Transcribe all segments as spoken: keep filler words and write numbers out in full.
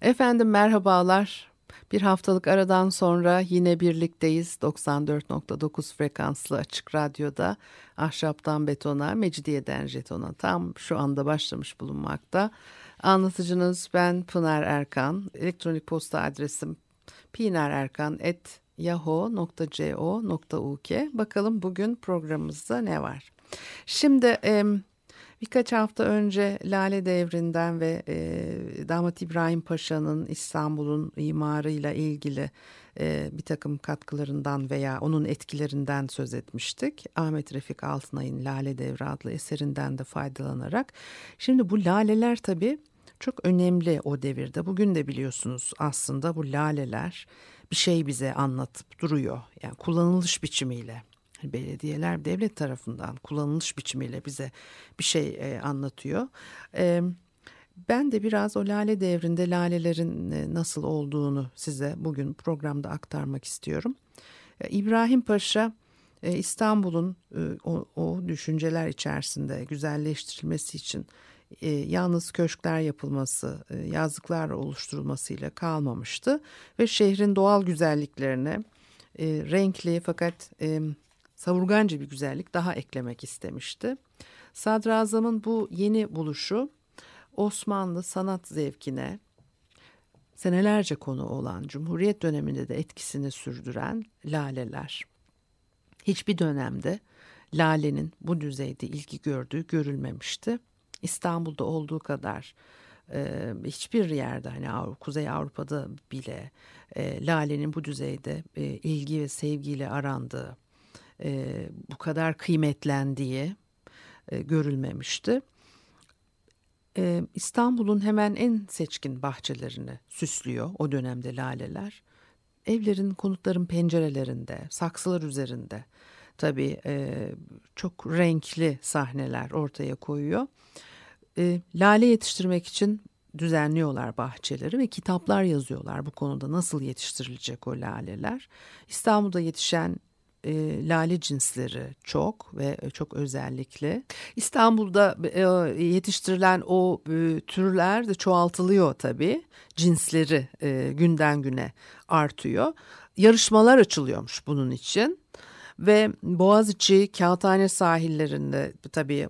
Efendim merhabalar. Bir haftalık aradan sonra yine birlikteyiz. doksan dört nokta dokuz frekanslı Açık Radyo'da Ahşaptan Betona, Mecidiyeden Jetona tam şu anda başlamış bulunmakta. Anlatıcınız ben Pınar Erkan. Elektronik posta adresim pinarerkan at yahoo nokta co nokta uk. Bakalım bugün programımızda ne var? Şimdi birkaç hafta önce Lale Devri'nden ve e, Damat İbrahim Paşa'nın İstanbul'un imarıyla ilgili e, bir takım katkılarından veya onun etkilerinden söz etmiştik. Ahmet Refik Altınay'ın Lale Devri adlı eserinden de faydalanarak. Şimdi bu laleler tabii çok önemli o devirde. Bugün de biliyorsunuz aslında bu laleler bir şey bize anlatıp duruyor. Yani kullanılış biçimiyle. Belediyeler devlet tarafından kullanılış biçimiyle bize bir şey e, anlatıyor. E, ben de biraz o Lale Devri'nde lalelerin e, nasıl olduğunu size bugün programda aktarmak istiyorum. E, İbrahim Paşa e, İstanbul'un e, o, o düşünceler içerisinde güzelleştirilmesi için e, yalnız köşkler yapılması, e, yazlıklar oluşturulmasıyla kalmamıştı. Ve şehrin doğal güzelliklerine e, renkli fakat E, savurgancı bir güzellik daha eklemek istemişti. Sadrazamın bu yeni buluşu Osmanlı sanat zevkine senelerce konu olan Cumhuriyet döneminde de etkisini sürdüren laleler. Hiçbir dönemde lalenin bu düzeyde ilgi gördüğü görülmemişti. İstanbul'da olduğu kadar Ee, hiçbir yerde hani Avrupa, Kuzey Avrupa'da bile e, lalenin bu düzeyde e, ilgi ve sevgiyle arandığı, Ee, bu kadar kıymetlendiği e, görülmemişti. Ee, İstanbul'un hemen en seçkin bahçelerini süslüyor o dönemde laleler. Evlerin, konutların pencerelerinde, saksılar üzerinde tabii e, çok renkli sahneler ortaya koyuyor. E, lale yetiştirmek için düzenliyorlar bahçeleri ve kitaplar yazıyorlar bu konuda nasıl yetiştirilecek o laleler. İstanbul'da yetişen lale cinsleri çok ve çok özellikle. İstanbul'da yetiştirilen o türler de çoğaltılıyor tabii. Cinsleri günden güne artıyor. Yarışmalar açılıyormuş bunun için. Ve Boğaziçi, Kağıthane sahillerinde tabii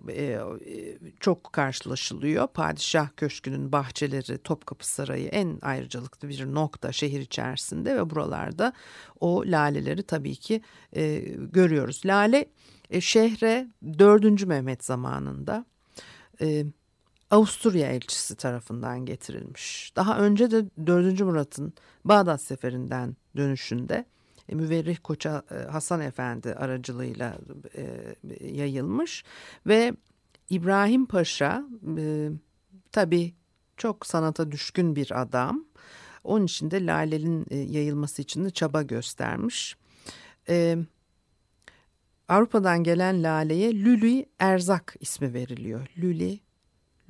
çok karşılaşılıyor. Padişah Köşkü'nün bahçeleri, Topkapı Sarayı en ayrıcalıklı bir nokta şehir içerisinde ve buralarda o laleleri tabii ki görüyoruz. Lale şehre dördüncü Mehmet zamanında Avusturya elçisi tarafından getirilmiş. Daha önce de dördüncü Murat'ın Bağdat seferinden dönüşünde müverrih koça Hasan Efendi aracılığıyla e, yayılmış ve İbrahim Paşa e, tabii çok sanata düşkün bir adam. Onun için de lalenin e, yayılması için de çaba göstermiş. E, Avrupa'dan gelen laleye Lülü Erzak ismi veriliyor. Lülü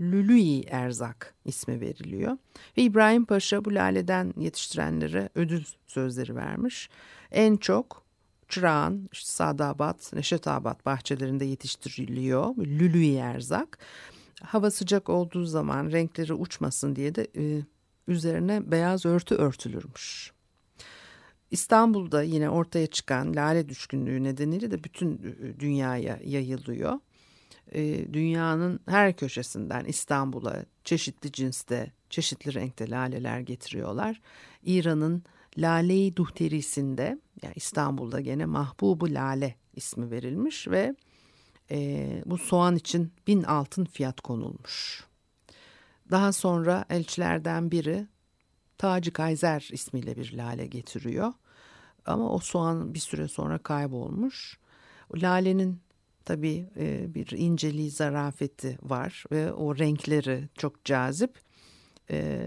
Lülü Erzak ismi veriliyor. Ve İbrahim Paşa bu laleden yetiştirenlere ödül sözleri vermiş. En çok Çırağan, işte Sadabat, Neşetabat bahçelerinde yetiştiriliyor. Lülü Erzak. Hava sıcak olduğu zaman renkleri uçmasın diye de e, üzerine beyaz örtü örtülürmüş. İstanbul'da yine ortaya çıkan lale düşkünlüğü nedeniyle de bütün dünyaya yayılıyor. Dünyanın her köşesinden İstanbul'a çeşitli cinste, çeşitli renkte laleler getiriyorlar. İran'ın Lale-i Duhteri'sinde, yani İstanbul'da gene Mahbub-ı Lale ismi verilmiş ve e, bu soğan için bin altın fiyat konulmuş. Daha sonra elçilerden biri Tac-ı Kayser ismiyle bir lale getiriyor. Ama o soğan bir süre sonra kaybolmuş. O lalenin Tabii e, bir inceliği, zarafeti var ve o renkleri çok cazip. E,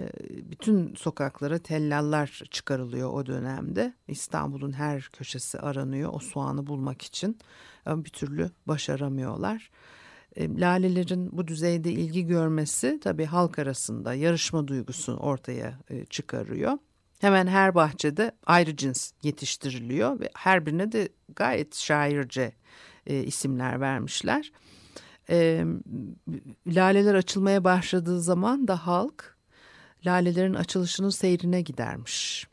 bütün sokaklara tellallar çıkarılıyor o dönemde. İstanbul'un her köşesi aranıyor o soğanı bulmak için. Ama bir türlü başaramıyorlar. E, lalelerin bu düzeyde ilgi görmesi tabii halk arasında yarışma duygusunu ortaya e, çıkarıyor. Hemen her bahçede ayrı cins yetiştiriliyor ve her birine de gayet şairce e, isimler vermişler. E, laleler açılmaya başladığı zaman da halk lalelerin açılışının seyrine gidermiş.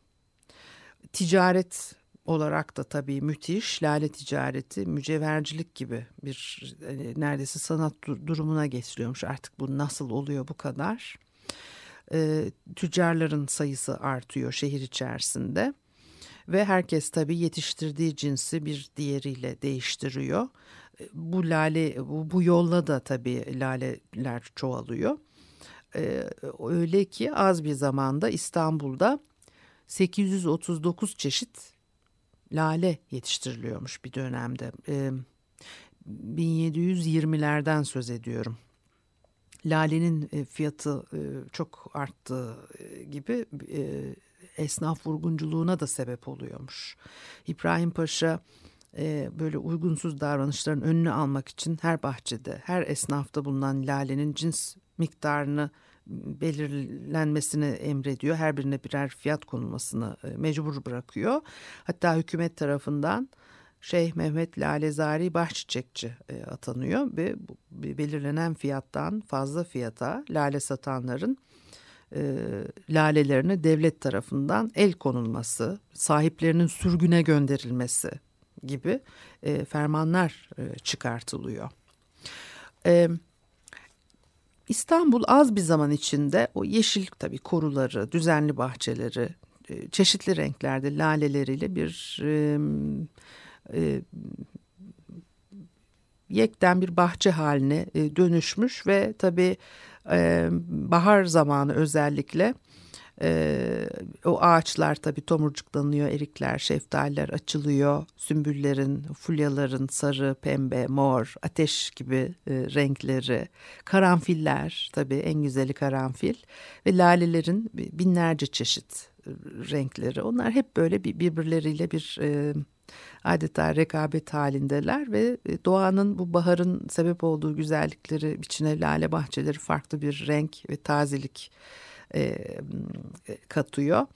Ticaret olarak da tabii müthiş, lale ticareti mücevhercilik gibi bir e, neredeyse sanat dur- durumuna geçiliyormuş. Artık bu nasıl oluyor bu kadar? E, tüccarların sayısı artıyor şehir içerisinde ve herkes tabii yetiştirdiği cinsi bir diğeriyle değiştiriyor. E, bu lale bu, bu yolla da tabii laleler çoğalıyor. E, öyle ki az bir zamanda İstanbul'da sekiz yüz otuz dokuz çeşit lale yetiştiriliyormuş bir dönemde. E, bin yedi yüz yirmilerden söz ediyorum. Lalenin fiyatı çok arttığı gibi esnaf vurgunculuğuna da sebep oluyormuş. İbrahim Paşa böyle uygunsuz davranışların önünü almak için her bahçede, her esnafta bulunan lalenin cins miktarını belirlenmesini emrediyor. Her birine birer fiyat konulmasını mecbur bırakıyor. Hatta hükümet tarafından Şeyh Mehmet Lalezari bahçıçekçi atanıyor ve belirlenen fiyattan fazla fiyata lale satanların e, lalelerini devlet tarafından el konulması, sahiplerinin sürgüne gönderilmesi gibi e, fermanlar e, çıkartılıyor. E, İstanbul az bir zaman içinde o yeşil tabii koruları, düzenli bahçeleri, e, çeşitli renklerde laleleriyle bir... E, E, yekten bir bahçe haline e, dönüşmüş ve tabii e, bahar zamanı özellikle e, o ağaçlar tabii tomurcuklanıyor, erikler, şeftaliler açılıyor, sümbüllerin, fulyaların sarı, pembe, mor, ateş gibi e, renkleri, karanfiller, tabii en güzeli karanfil ve lalelerin binlerce çeşit renkleri. Onlar hep böyle bir, birbirleriyle bir e, adeta rekabet halindeler ve doğanın, bu baharın sebep olduğu güzellikleri içine lale bahçeleri farklı bir renk ve tazelik e, katıyor.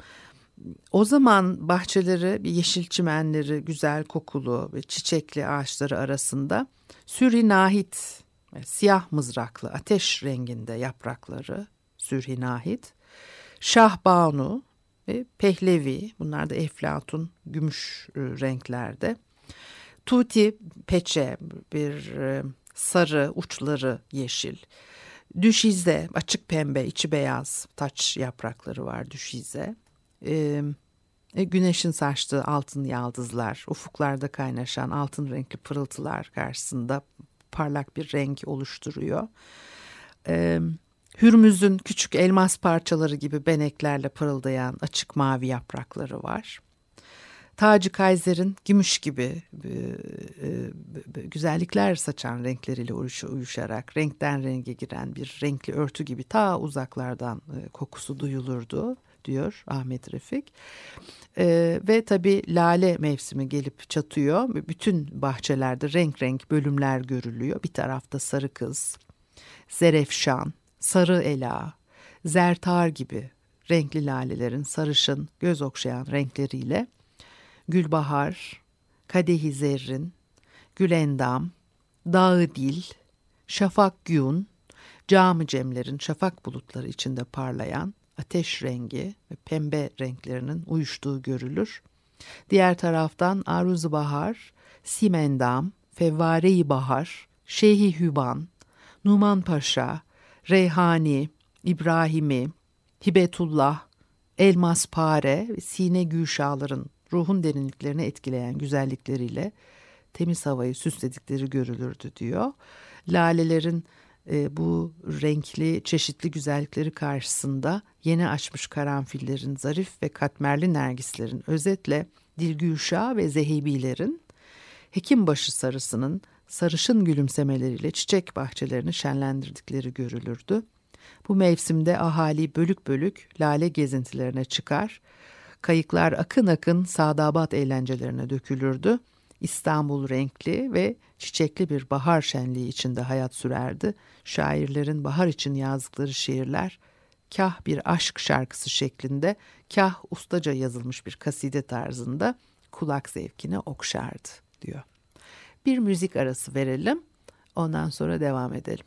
O zaman bahçeleri, yeşil çimenleri, güzel kokulu ve çiçekli ağaçları arasında sürhinahit, siyah mızraklı ateş renginde yaprakları, sürhinahit, şahbanu, pehlevi, bunlar da eflatun, gümüş renklerde. Tuti, peçe, bir sarı, uçları yeşil. Düşize, açık pembe, içi beyaz taç yaprakları var düşize. E, güneşin saçtığı altın yaldızlar, ufuklarda kaynaşan altın renkli pırıltılar karşısında parlak bir renk oluşturuyor. Evet. Hürmüz'ün küçük elmas parçaları gibi beneklerle pırıldayan açık mavi yaprakları var. Tac-ı Kayser'in gümüş gibi e, e, güzellikler saçan renkleriyle uyuş, uyuşarak renkten renge giren bir renkli örtü gibi ta uzaklardan e, kokusu duyulurdu diyor Ahmet Refik. E, ve tabii lale mevsimi gelip çatıyor. Bütün bahçelerde renk renk bölümler görülüyor. Bir tarafta sarı kız, zerefşan, sarı ela, zertar gibi renkli lalelerin sarışın, göz okşayan renkleriyle gülbahar, kadehi zerrin, gülendam, dağı dil, şafak gün, cam-ı cemlerin şafak bulutları içinde parlayan ateş rengi ve pembe renklerinin uyuştuğu görülür. Diğer taraftan aruz-u bahar, simendam, fevvare-i bahar, şeyh-i hüban, Numan Paşa, Reyhani, İbrahimi, Hibetullah, Elmaspare ve Sine Gülşahların ruhun derinliklerini etkileyen güzellikleriyle temiz havayı süsledikleri görülürdü diyor. Lalelerin e, bu renkli çeşitli güzellikleri karşısında yeni açmış karanfillerin, zarif ve katmerli nergislerin, özetle dilgülşah ve zehebilerin, hekimbaşı sarısının, sarışın gülümsemeleriyle çiçek bahçelerini şenlendirdikleri görülürdü. Bu mevsimde ahali bölük bölük lale gezintilerine çıkar, kayıklar akın akın Sadabat eğlencelerine dökülürdü. İstanbul renkli ve çiçekli bir bahar şenliği içinde hayat sürerdi. Şairlerin bahar için yazdıkları şiirler kah bir aşk şarkısı şeklinde, kah ustaca yazılmış bir kaside tarzında kulak zevkini okşardı diyor. Bir müzik arası verelim, ondan sonra devam edelim.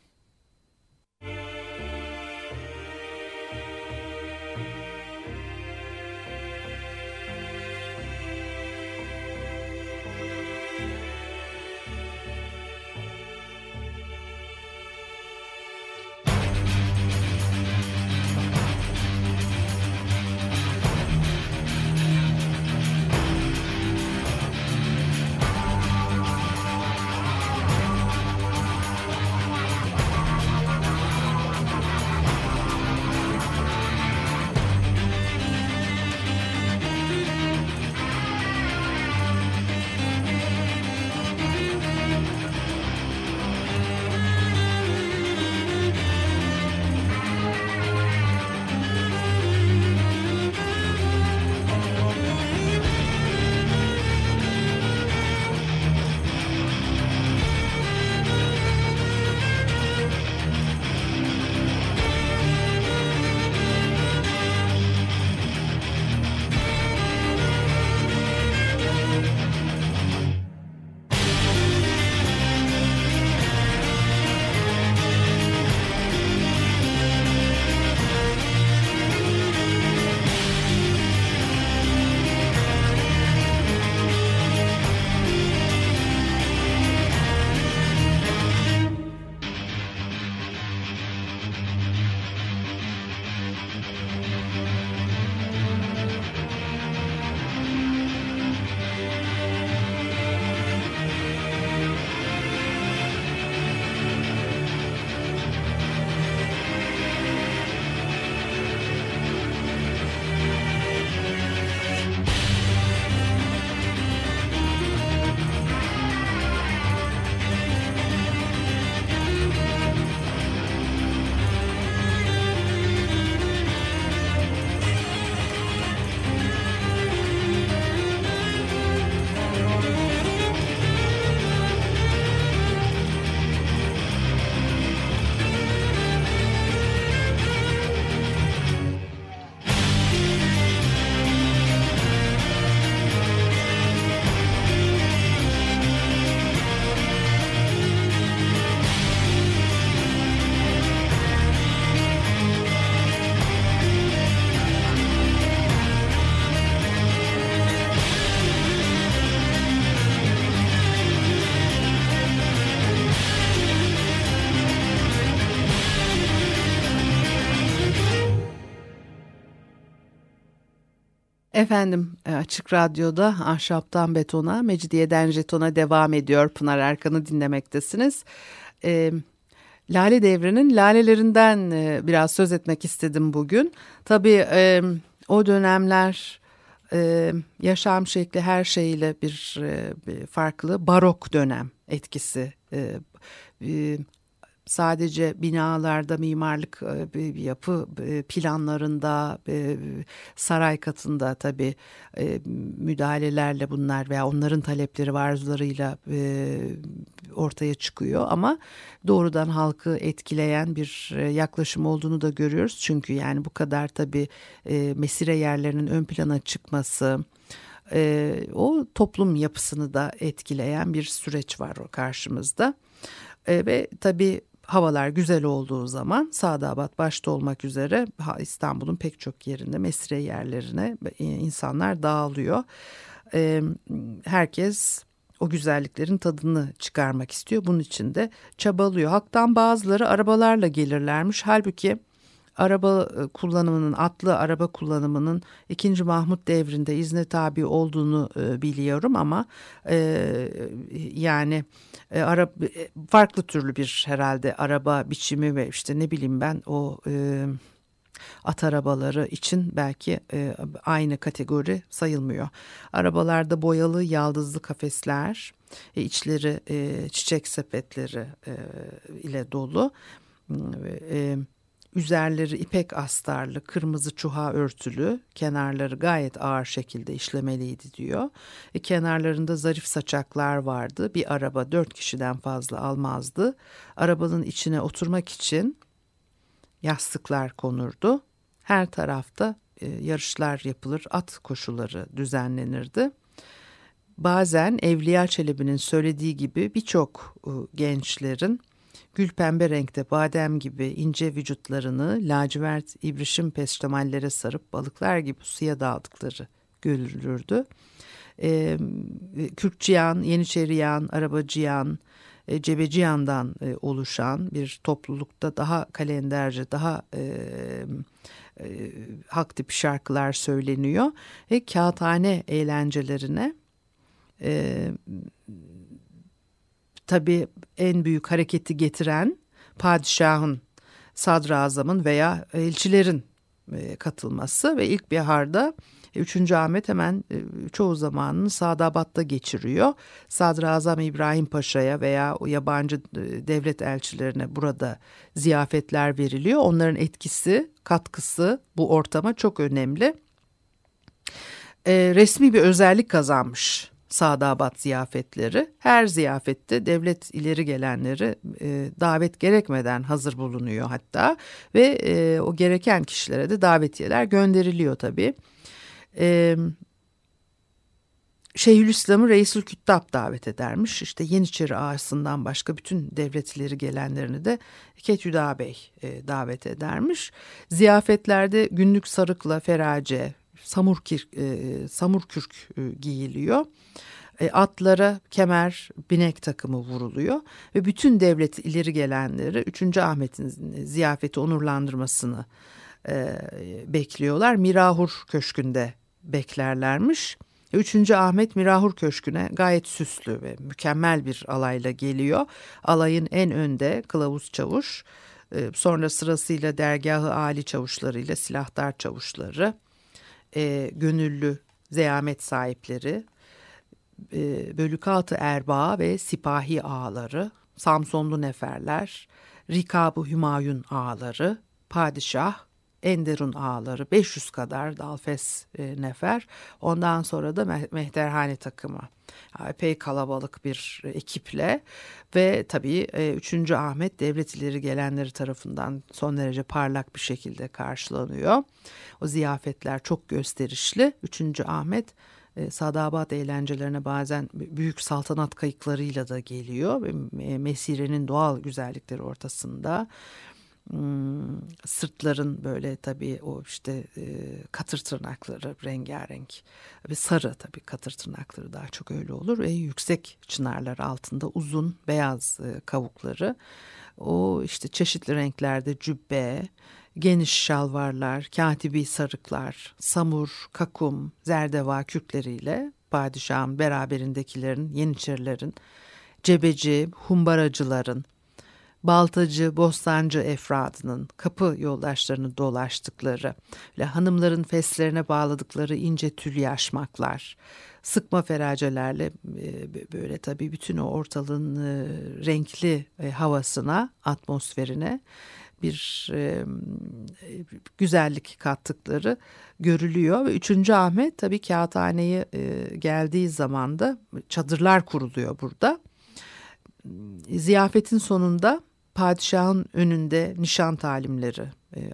Efendim, Açık Radyo'da Ahşaptan Betona, Mecidiyeden Jetona devam ediyor. Pınar Erkan'ı dinlemektesiniz. E, Lale Devri'nin lalelerinden e, biraz söz etmek istedim bugün. Tabii e, o dönemler e, yaşam şekli her şeyle bir, e, bir farklı barok dönem etkisi. E, e, Sadece binalarda mimarlık yapı planlarında, saray katında tabii müdahalelerle bunlar veya onların talepleri ve arzularıyla ortaya çıkıyor ama doğrudan halkı etkileyen bir yaklaşım olduğunu da görüyoruz. Çünkü yani bu kadar tabii mesire yerlerinin ön plana çıkması, o toplum yapısını da etkileyen bir süreç var karşımızda. Ve tabii havalar güzel olduğu zaman Sadabat başta olmak üzere İstanbul'un pek çok yerinde mesire yerlerine insanlar dağılıyor. Herkes o güzelliklerin tadını çıkarmak istiyor. Bunun için de çabalıyor. Halktan bazıları arabalarla gelirlermiş. Halbuki araba kullanımının, atlı araba kullanımının ikinci. Mahmut devrinde izne tabi olduğunu biliyorum ama e, yani e, ara, farklı türlü bir herhalde araba biçimi ve işte ne bileyim ben o e, at arabaları için belki e, aynı kategori sayılmıyor. Arabalarda boyalı yaldızlı kafesler, e, içleri e, çiçek sepetleri e, ile dolu. E, üzerleri ipek astarlı, kırmızı çuha örtülü, kenarları gayet ağır şekilde işlemeliydi diyor. E, kenarlarında zarif saçaklar vardı. Bir araba dört kişiden fazla almazdı. Arabanın içine oturmak için yastıklar konurdu. Her tarafta e, yarışlar yapılır, at koşuları düzenlenirdi. Bazen Evliya Çelebi'nin söylediği gibi birçok e, gençlerin gülpembe renkte badem gibi ince vücutlarını lacivert ibrişim peştemallere sarıp balıklar gibi suya daldıkları görülürdü. E, Kürkçüyan, Yeniçeriyan, Arabacıyan, e, Cebeciyan'dan e, oluşan bir toplulukta daha kalenderce, daha e, e, halk tipi şarkılar söyleniyor. Ve kağıthane eğlencelerine E, Tabii en büyük hareketi getiren padişahın, sadrazamın veya elçilerin katılması ve ilkbaharda üçüncü Ahmet hemen çoğu zamanını Sadabat'ta geçiriyor. Sadrazam İbrahim Paşa'ya veya yabancı devlet elçilerine burada ziyafetler veriliyor. Onların etkisi, katkısı bu ortama çok önemli. Resmi bir özellik kazanmış Sadabat ziyafetleri. Her ziyafette devlet ileri gelenleri e, davet gerekmeden hazır bulunuyor hatta ve e, o gereken kişilere de davetiyeler gönderiliyor tabii. E, Şeyhülislam'ı Reisül Küttab davet edermiş. İşte Yeniçeri ağasından başka bütün devlet ileri gelenlerini de Ketüda Bey e, davet edermiş. Ziyafetlerde günlük sarıkla ferace, Samurkürk, e, Samurkürk e, giyiliyor. E, atlara kemer, binek takımı vuruluyor ve bütün devlet ileri gelenleri üçüncü Ahmet'in ziyafeti onurlandırmasını e, bekliyorlar. Mirahur Köşkü'nde beklerlermiş. üçüncü Ahmet Mirahur Köşkü'ne gayet süslü ve mükemmel bir alayla geliyor. Alayın en önde kılavuz çavuş, e, sonra sırasıyla dergahı âli çavuşlarıyla silahtar çavuşları, E, gönüllü zeyamet sahipleri, e, bölükatı erbaa ve sipahi ağaları, Samsonlu neferler, Rikab-ı Hümayun ağaları, padişah, Enderun ağaları, beş yüz kadar dalfes e, nefer, ondan sonra da me- mehterhane takımı. Epey kalabalık bir ekiple ve tabii üçüncü Ahmet devlet ileri gelenleri tarafından son derece parlak bir şekilde karşılanıyor. O ziyafetler çok gösterişli. üçüncü Ahmet Sadabat eğlencelerine bazen büyük saltanat kayıklarıyla da geliyor. Mesirenin doğal güzellikleri ortasında. Hmm, sırtların böyle tabii o işte e, katır tırnakları rengarenk ve sarı, tabii katır tırnakları daha çok öyle olur ve yüksek çınarlar altında uzun beyaz e, kavukları, o işte çeşitli renklerde cübbe, geniş şalvarlar, katibi sarıklar, samur, kakum, zerdeva kürkleriyle padişahın beraberindekilerin, yeniçerilerin, cebeci, humbaracıların, baltacı, bostancı efradının kapı yoldaşlarını dolaştıkları ve hanımların feslerine bağladıkları ince tül yaşmaklar, sıkma feracelerle böyle tabii bütün o ortalığın renkli havasına, atmosferine bir güzellik kattıkları görülüyor. Ve üçüncü Ahmet tabii kağıthaneye geldiği zaman da çadırlar kuruluyor burada. Ziyafetin sonunda padişahın önünde nişan talimleri,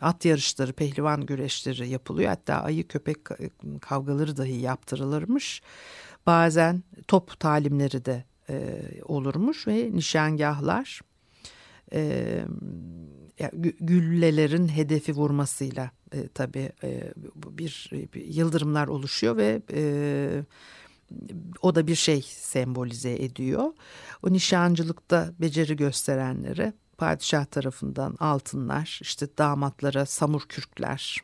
at yarışları, pehlivan güreşleri yapılıyor. Hatta ayı köpek kavgaları dahi yaptırılırmış. Bazen top talimleri de e, olurmuş ve nişangahlar e, güllelerin hedefi vurmasıyla e, tabii e, bir, bir yıldırımlar oluşuyor ve e, o da bir şey sembolize ediyor. O nişancılıkta beceri gösterenlere padişah tarafından altınlar, işte damatlara samurkürkler,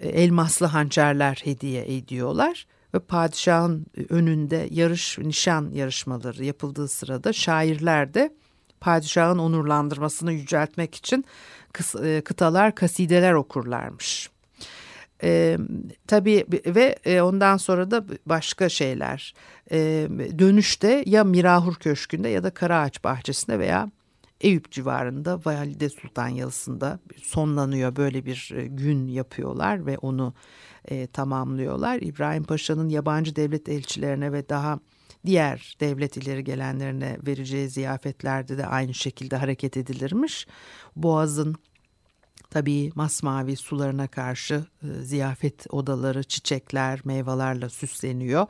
elmaslı hançerler hediye ediyorlar. Ve padişahın önünde yarış, nişan yarışmaları yapıldığı sırada şairler de padişahın onurlandırmasını yüceltmek için kıtalar kasideler okurlarmış. E, tabii ve e, ondan sonra da başka şeyler e, dönüşte ya Mirahur Köşkü'nde ya da Karaağaç Bahçesi'nde veya Eyüp civarında Valide Sultan Yalısı'nda sonlanıyor. Böyle bir gün yapıyorlar ve onu e, tamamlıyorlar. İbrahim Paşa'nın yabancı devlet elçilerine ve daha diğer devlet ileri gelenlerine vereceği ziyafetlerde de aynı şekilde hareket edilirmiş. Boğaz'ın tabii masmavi sularına karşı e, ziyafet odaları çiçekler, meyvelerle süsleniyor.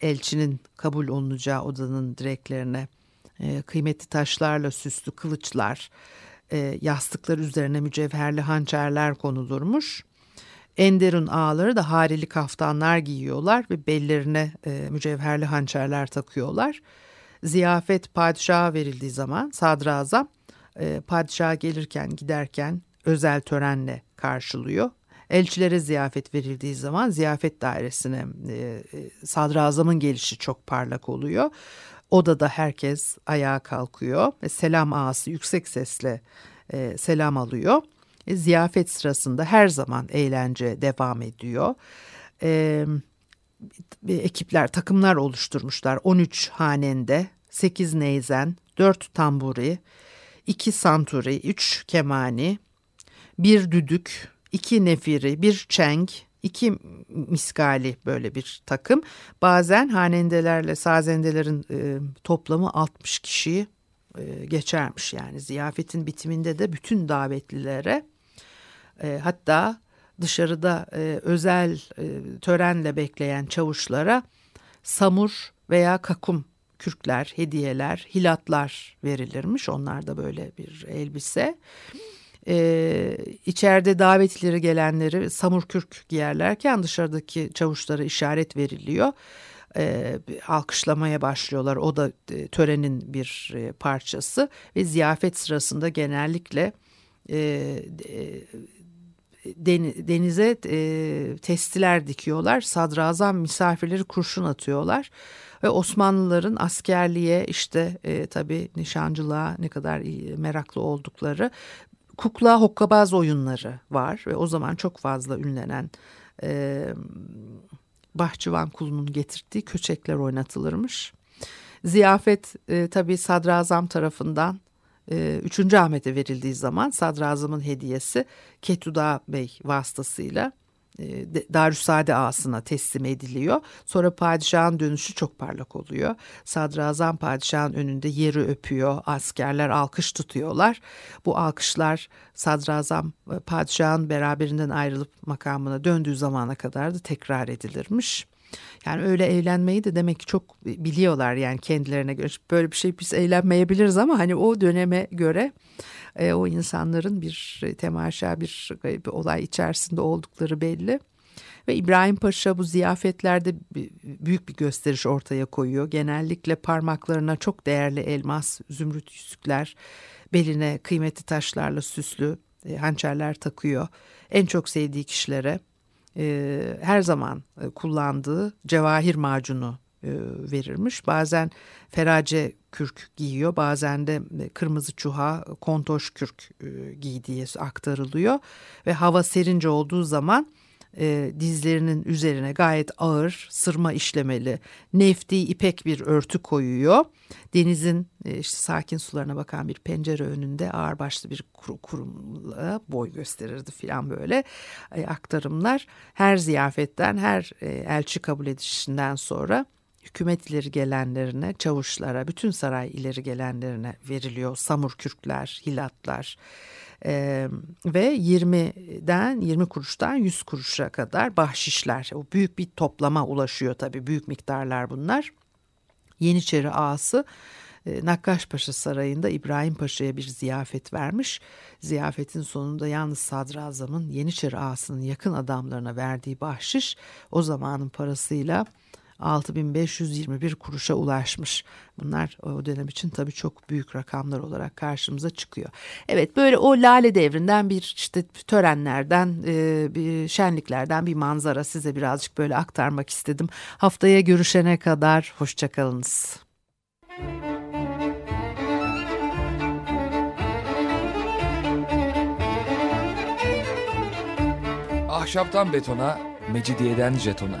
Elçinin kabul olunacağı odanın direklerine e, kıymetli taşlarla süslü kılıçlar, e, yastıklar üzerine mücevherli hançerler konulurmuş. Enderun ağaları da harili kaftanlar giyiyorlar ve bellerine e, mücevherli hançerler takıyorlar. Ziyafet padişaha verildiği zaman sadrazam e, padişaha gelirken giderken özel törenle karşılıyor. Elçilere ziyafet verildiği zaman ziyafet dairesine e, sadrazamın gelişi çok parlak oluyor. Odada herkes ayağa kalkıyor ve selam ağası yüksek sesle e, selam alıyor. E, ziyafet sırasında her zaman eğlence devam ediyor. E, ekipler, takımlar oluşturmuşlar. on üç hanende sekiz neyzen, dört tamburi, iki santuri, üç kemani, bir düdük, iki nefiri, bir çeng, iki miskali böyle bir takım. Bazen hanendelerle sazendelerin e, toplamı altmış kişiyi e, geçermiş. Yani ziyafetin bitiminde de bütün davetlilere e, hatta dışarıda e, özel e, törenle bekleyen çavuşlara samur veya kakum kürkler, hediyeler, hilatlar verilirmiş. Onlar da böyle bir elbise. Ee, içeride davetlileri gelenleri samurkürk giyerlerken dışarıdaki çavuşlara işaret veriliyor. Ee, alkışlamaya başlıyorlar. O da e, törenin bir e, parçası ve ziyafet sırasında genellikle e, e, den, denize e, testiler dikiyorlar. Sadrazam misafirleri kurşun atıyorlar. Ve Osmanlıların askerliğe işte e, tabii nişancılığa ne kadar meraklı oldukları... Kukla hokkabaz oyunları var ve o zaman çok fazla ünlenen e, bahçıvan kulunun getirdiği köçekler oynatılırmış. Ziyafet e, tabii sadrazam tarafından e, üçüncü Ahmet'e verildiği zaman sadrazamın hediyesi Ketüda Bey vasıtasıyla e, Darüssade ağasına teslim ediliyor. Sonra padişahın dönüşü çok parlak oluyor. Sadrazam padişahın önünde yeri öpüyor. Askerler alkış tutuyorlar. Bu alkışlar sadrazam padişahın beraberinden ayrılıp makamına döndüğü zamana kadar da tekrar edilirmiş. Yani öyle eğlenmeyi de demek ki çok biliyorlar yani kendilerine göre. Böyle bir şey biz eğlenmeyebiliriz ama hani o döneme göre o insanların bir temaşa bir, bir olay içerisinde oldukları belli. Ve İbrahim Paşa bu ziyafetlerde büyük bir gösteriş ortaya koyuyor. Genellikle parmaklarına çok değerli elmas, zümrüt yüzükler, beline kıymetli taşlarla süslü hançerler takıyor. En çok sevdiği kişilere her zaman kullandığı cevahir macunu verirmiş. Bazen ferace kürk giyiyor, bazen de kırmızı çuha, kontoş kürk giydiği aktarılıyor ve hava serince olduğu zaman dizlerinin üzerine gayet ağır sırma işlemeli nefti ipek bir örtü koyuyor. Denizin işte sakin sularına bakan bir pencere önünde ağırbaşlı bir kurumla boy gösterirdi filan böyle aktarımlar. Her ziyafetten, her elçi kabul edişinden sonra hükümet ileri gelenlerine, çavuşlara, bütün saray ileri gelenlerine veriliyor samurkürkler, hilatlar. Ee, ve yirmiden yirmi kuruştan yüz kuruşa kadar bahşişler. O büyük bir toplama ulaşıyor tabii. Büyük miktarlar bunlar. Yeniçeri ağası e, Nakkaşpaşa Sarayı'nda İbrahim Paşa'ya bir ziyafet vermiş. Ziyafetin sonunda yalnız sadrazamın Yeniçeri ağasının yakın adamlarına verdiği bahşiş o zamanın parasıyla altı bin beş yüz yirmi bir kuruşa ulaşmış. Bunlar o dönem için tabii çok büyük rakamlar olarak karşımıza çıkıyor. Evet, böyle o Lale Devri'nden bir işte törenlerden, bir şenliklerden bir manzara size birazcık böyle aktarmak istedim. Haftaya görüşene kadar hoşçakalınız. Ahşaptan betona, mecidiyeden jetona.